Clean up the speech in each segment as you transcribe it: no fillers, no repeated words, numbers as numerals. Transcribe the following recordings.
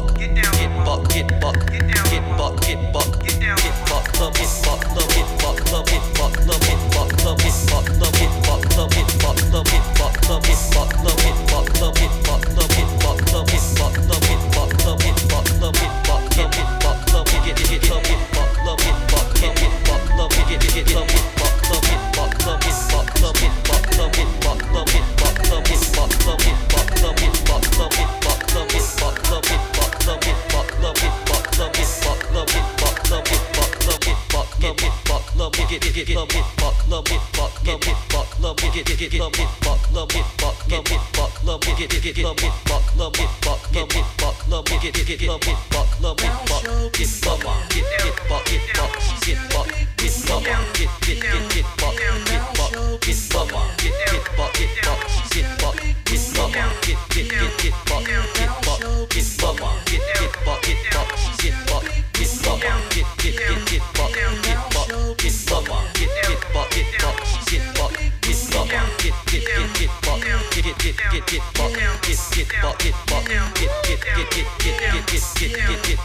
buck, get down, get buck, get buck, get down, get buck, get buck, get down, get buck, love it, buck, love it, buck, love it, buck, love it, buck, love it, buck, love it, buck, love it, buck, love it, buck, love it, buck, love it, buck, love it, buck, love it, buck, love it, buck, love it, buck, love it, buck, love it, buck, love it, buck, love it, get it, love it, buck, love it, buck, love it, buck, love it, get it, love it, buck, love it, buck, love it, buck, love it, buck, love it, buck, love it, buck, love it, buck, love it, buck, love it, buck, love it, buck, love it, buck, love it, buck, love it, buck, love it, buck, love it, buck, love it, buck, love it, buck, love it, buck, love it, buck, love it, get it, love it, buck, love it, buck, love it, buck, love it, get it, love it, buck, love it, buck, love it, buck, love it, get it, love it, buck, love it, buck, love it, buck, love it, get it, love it, buck, love it, buck, get mama, get buck, get buck, get buck, get mama, get buck, get buck, get mama, get buck, get buck, get buck, get mama, get buck, get buck, get mama, get buck, get buck, get buck, get mama, get buck, get buck, get mama, get buck, get buck, get buck, get mama, get buck, get buck, get buck, get buck, get buck, get buck, get mama, get buck, get buck, get mama, get buck, get buck, get mama, get buck, get buck, get buck, get mama, get buck, get buck, get mama, get buck, get buck, get buck, get mama, get buck, get buck, get mama, get buck, get buck, get buck, get mama, get buck, get buck, get buck, get buck, get buck, get buck, get buck, get buck, get buck, get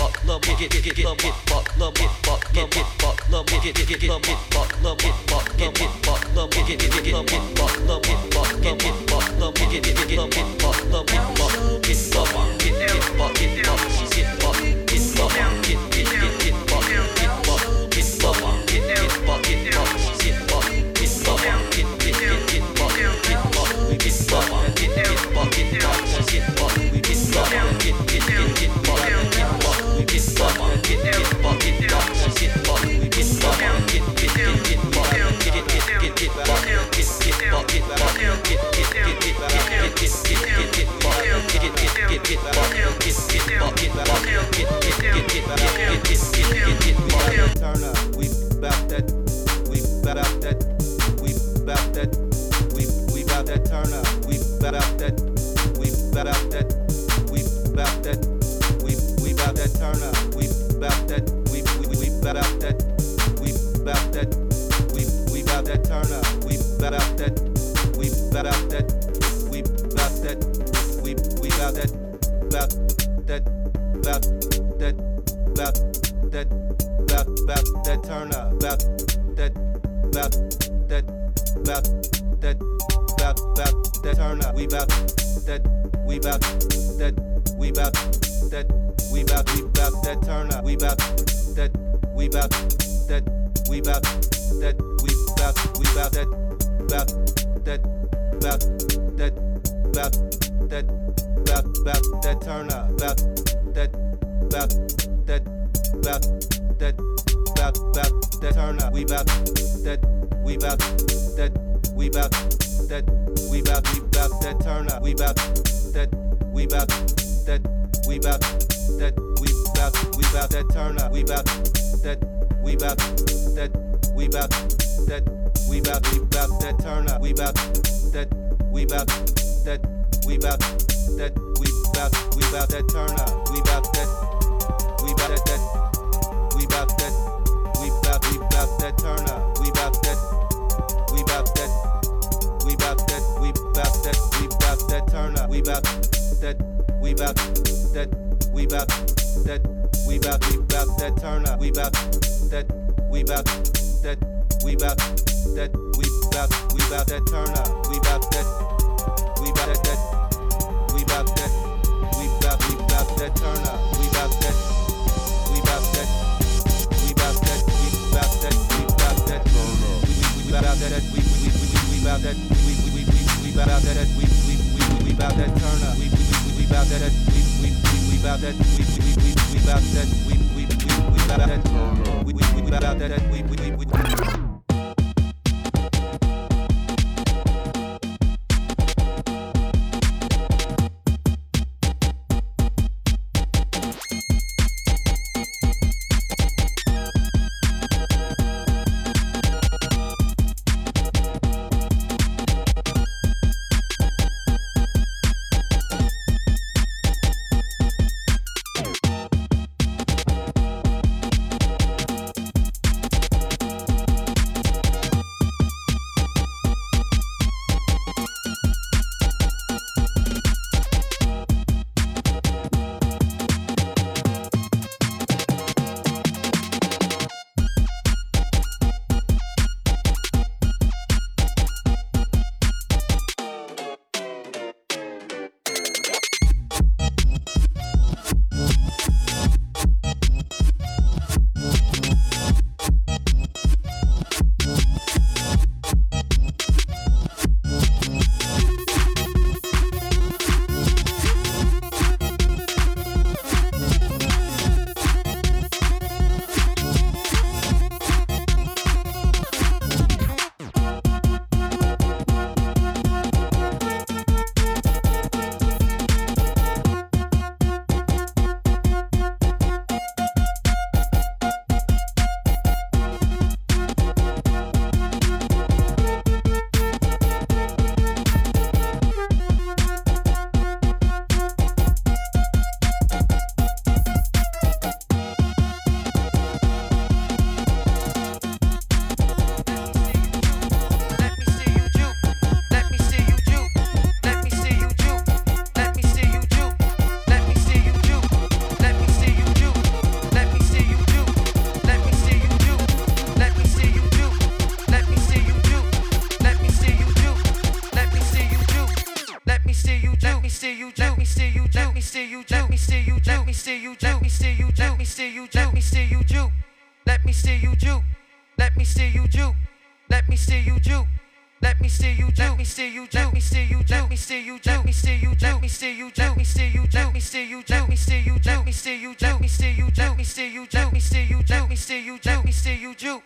buck, love it, get love it, buck, love it, buck, love it, buck, love it, get love it, buck, love it, buck, love it, buck, love it, get love it, buck, love it, buck, love it, buck, love it, get love it, buck, love it, buck, get love it, get buck, get buck, get buck, get love it, get buck, get buck, get love it, get buck, get buck, get buck, get love it, get buck, get buck, get love it, get buck, get buck, get buck, get love it, get buck, get buck. Get buck, get buck, get buck, get buck, get buck, get buck, get buck, get buck, get buck, we about that see you juke. Let me see you juke. Let me see you juke. Let me see you juke. Let me see you juke. Let me see you juke. Let me see you juke. Let me see you juke. Let me see you juke. Let me see you juke. Let me see you juke. Let me see you juke. Let me see you juke. Let me see you juke. Let me see you juke. Let me see you juke. Let me see you juke. Let me see you juke. Let me see you juke. Let me see you juke. Let me see you juke. Let me see you juke.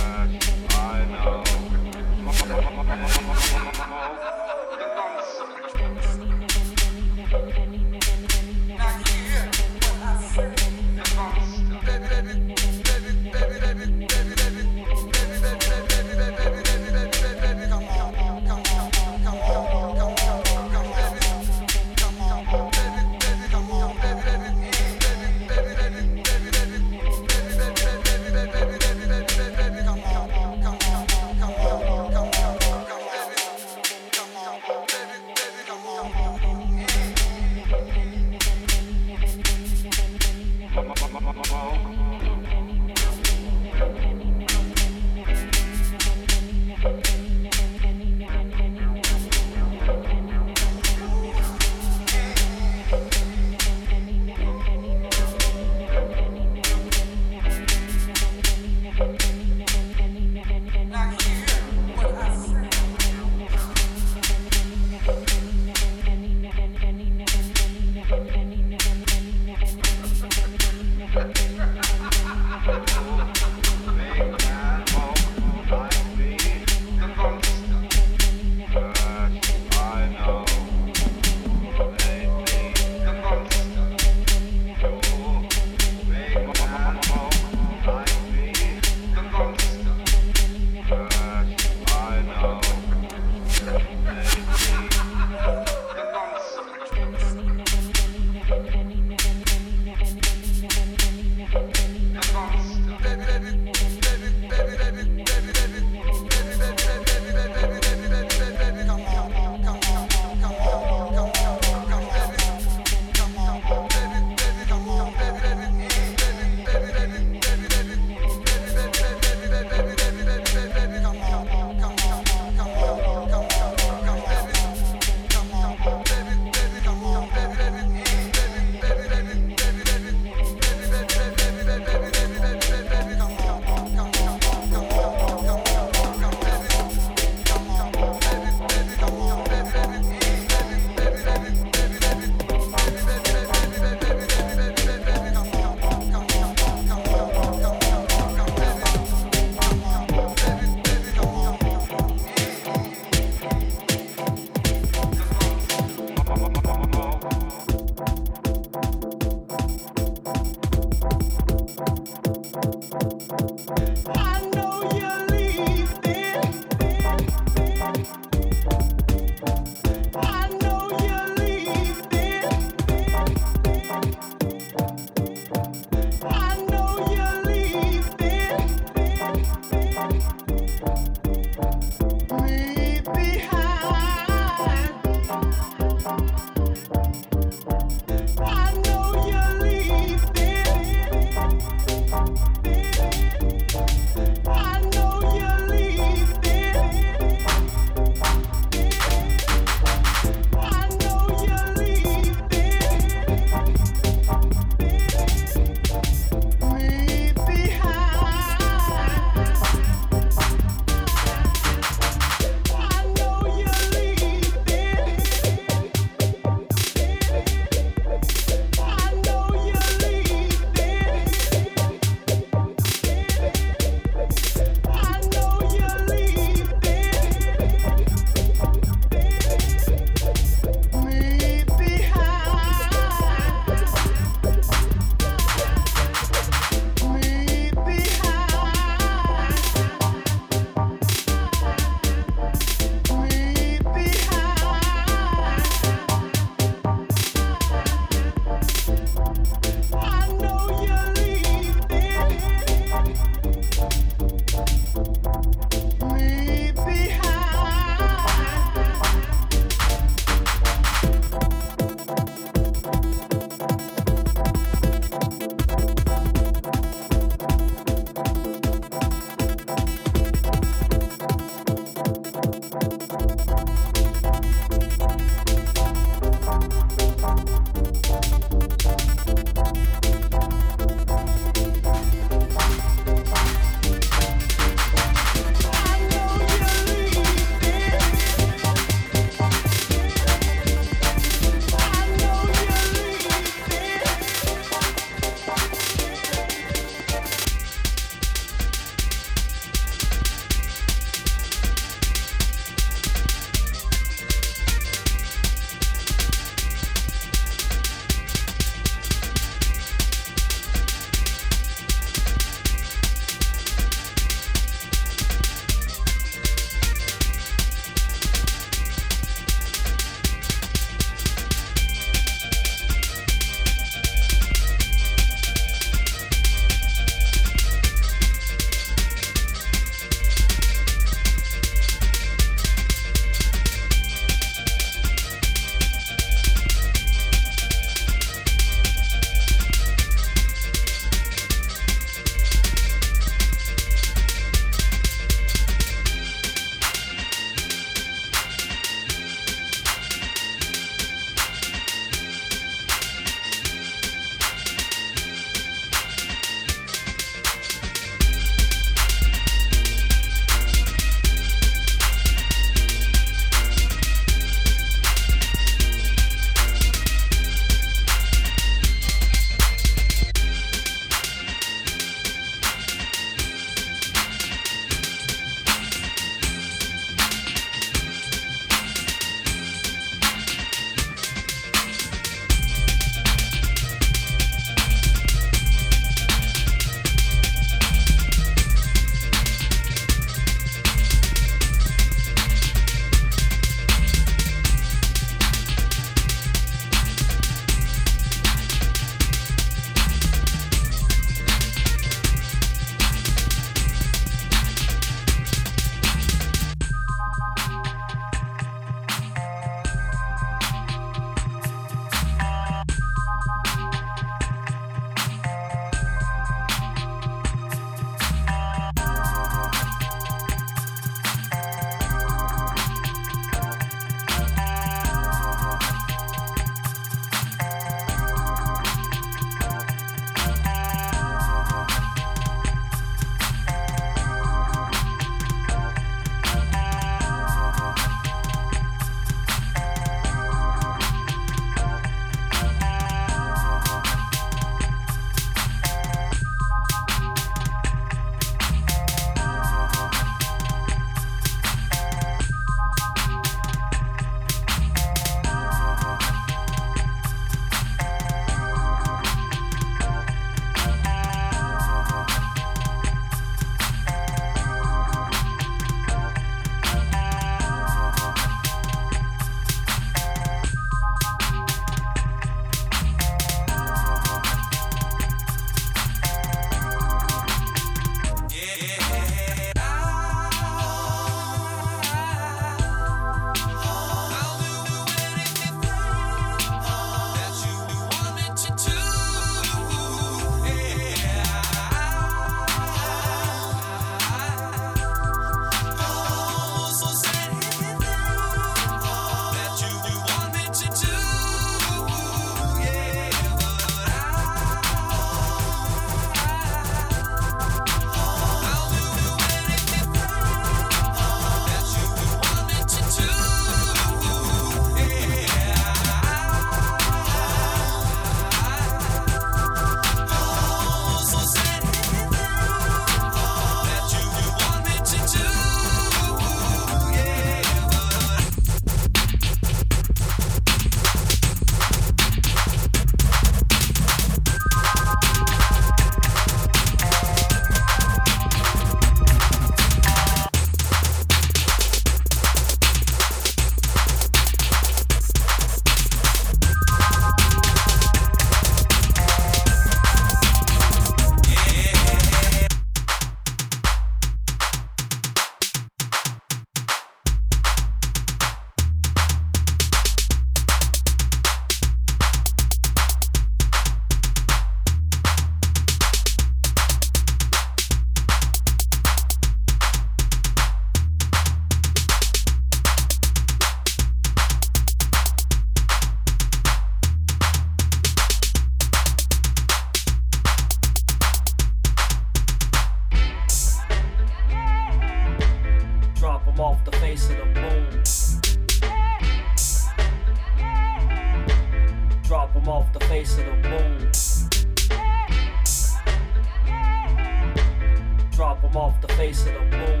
face of the moon.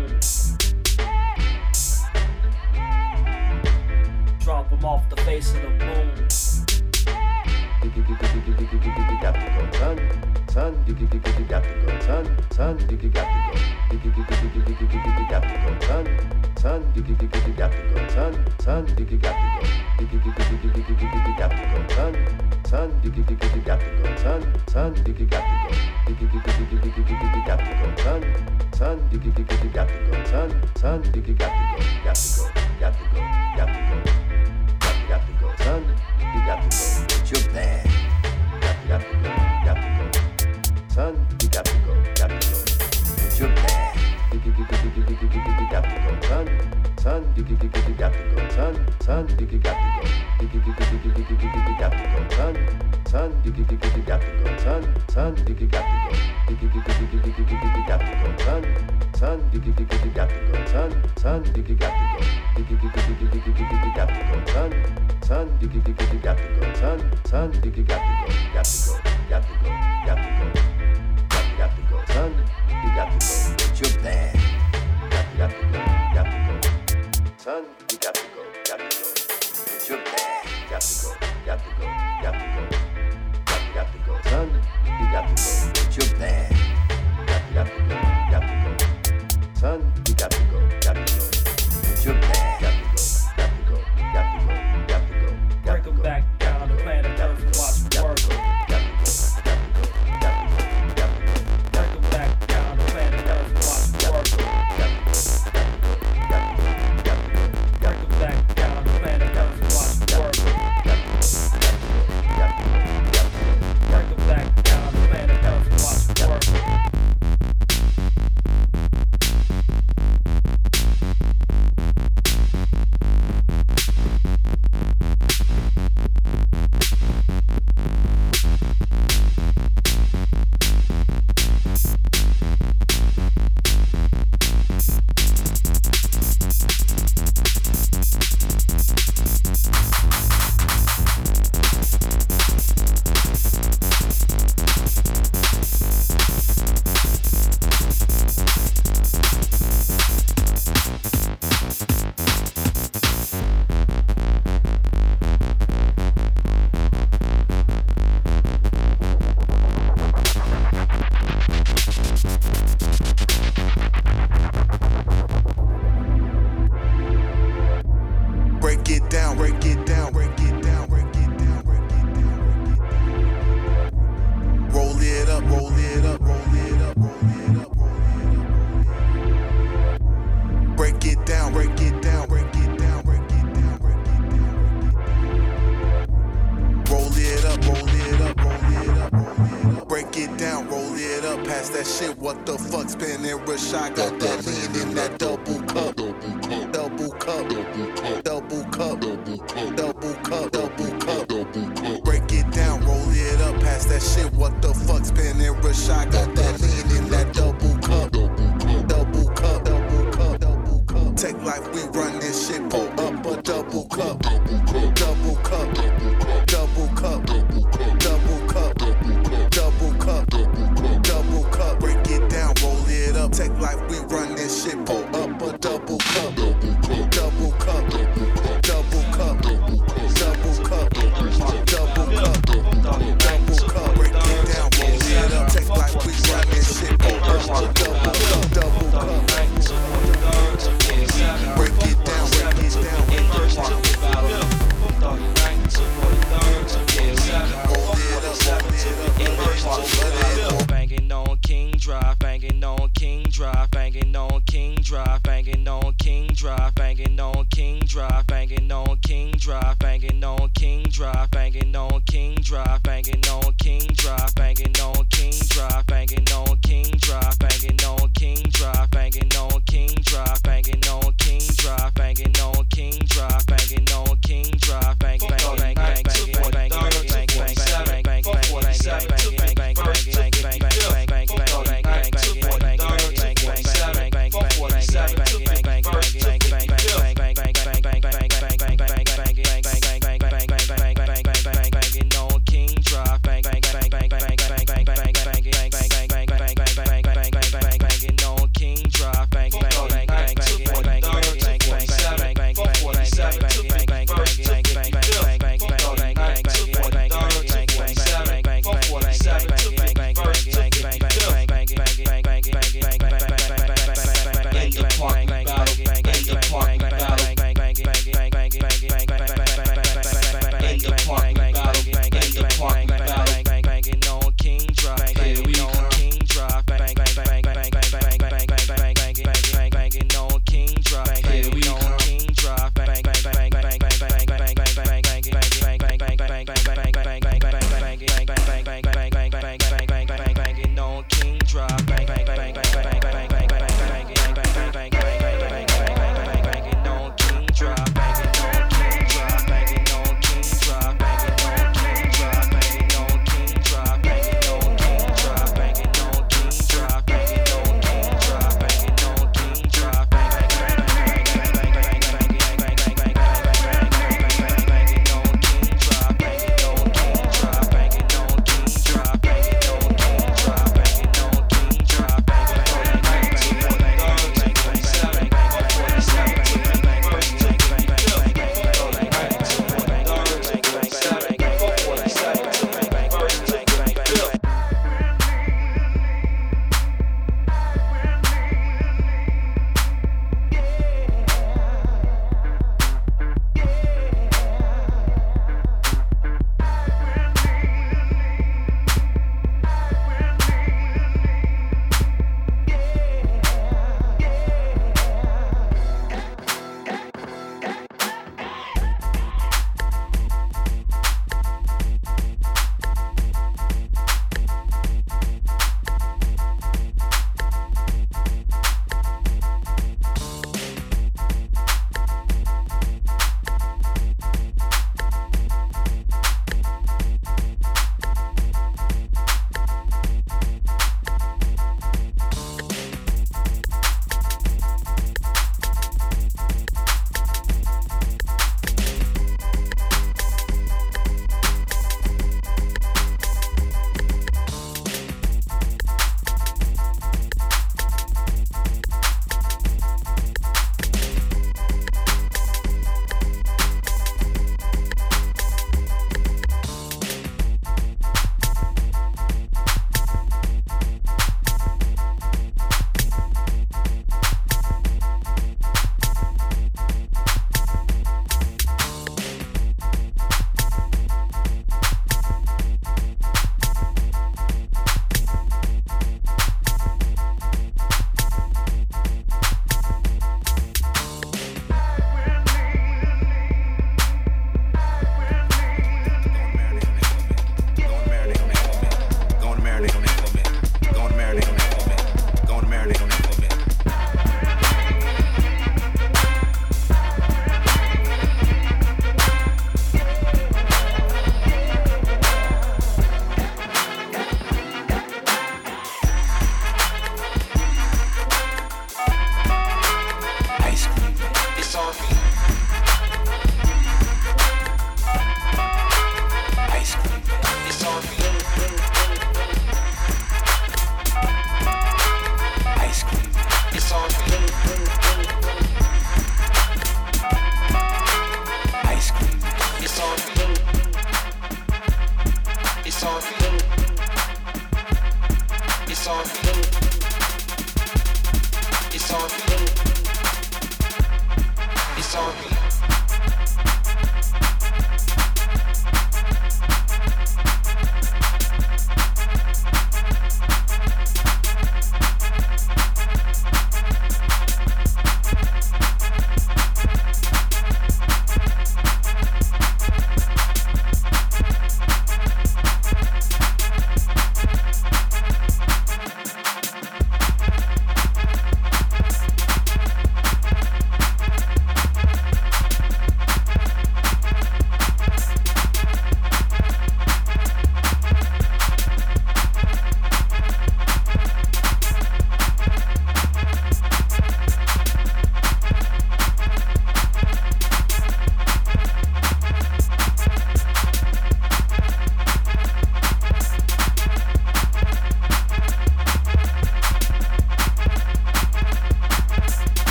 Drop him off the face of the moon. You got to go, son, son. You got to go, son, son. You got to go. You got to go, son. Son, you got to go, son, son, you got to go. You got to go, son, son, you got to go, son, son, you got to go. You got to go, son, son, you got to go, son, son, you got to go, got to go, got to go, got to go, got to go, son, you got to go, it's your plan. Got to go, son, you got to go, it's your plan. Got to go, son, son, you got to go, son, son, you got to go, got to go, son, son, you got to go, son, son, you got to go, got to go, son, son, you got to go, son, son, you got to go, got to go, son, son, you got to go, son, son, you got to go, got to go, got to go, got to go, got to go, son, you got to go, what's your plan? Got to go, got to go, son, you got to go, it's your plan. Got to go, got to go, got to go, got to go, son, you got to go, it's your plan. Got to go, son, you got to go, it's your plan. Got to go, got to go, got to go, got to go, got to go. Break them back down to planet Earth and watch them work. Double cup, break it down, roll it up, take like we run.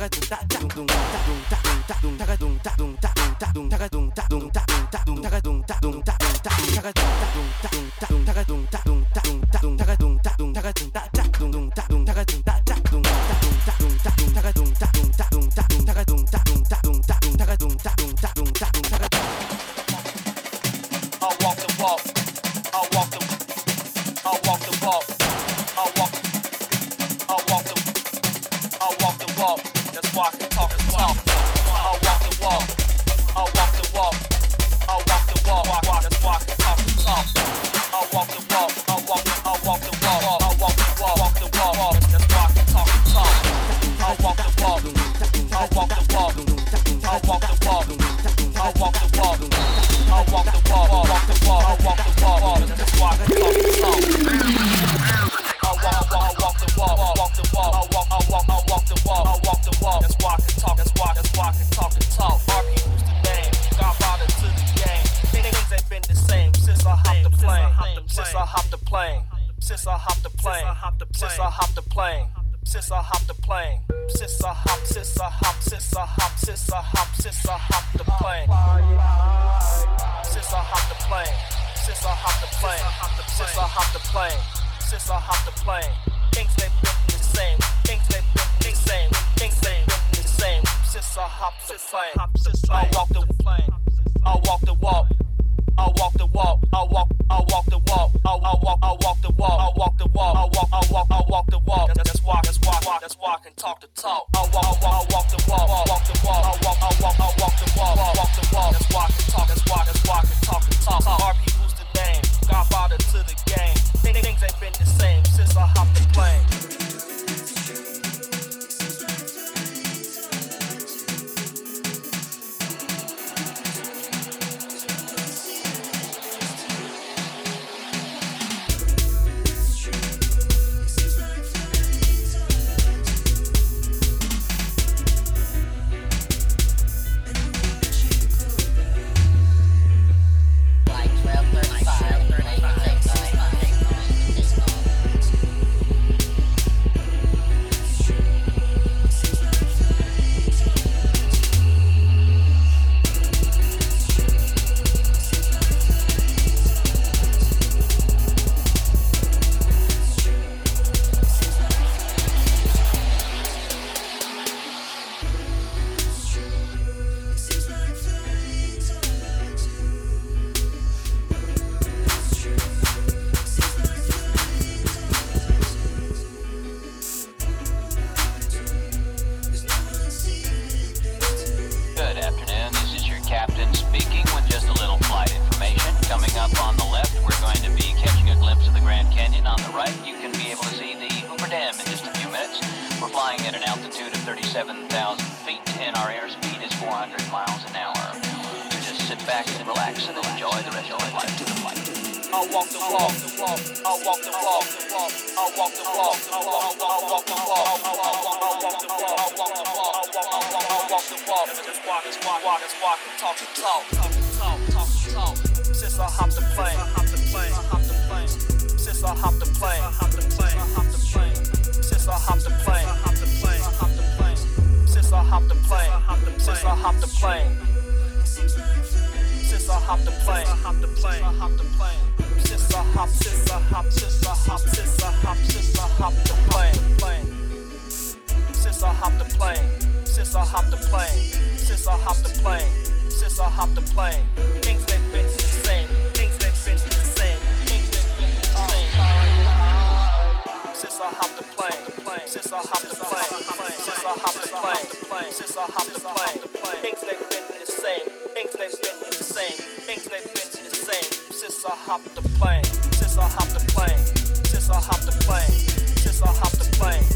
Since I hopped the plane,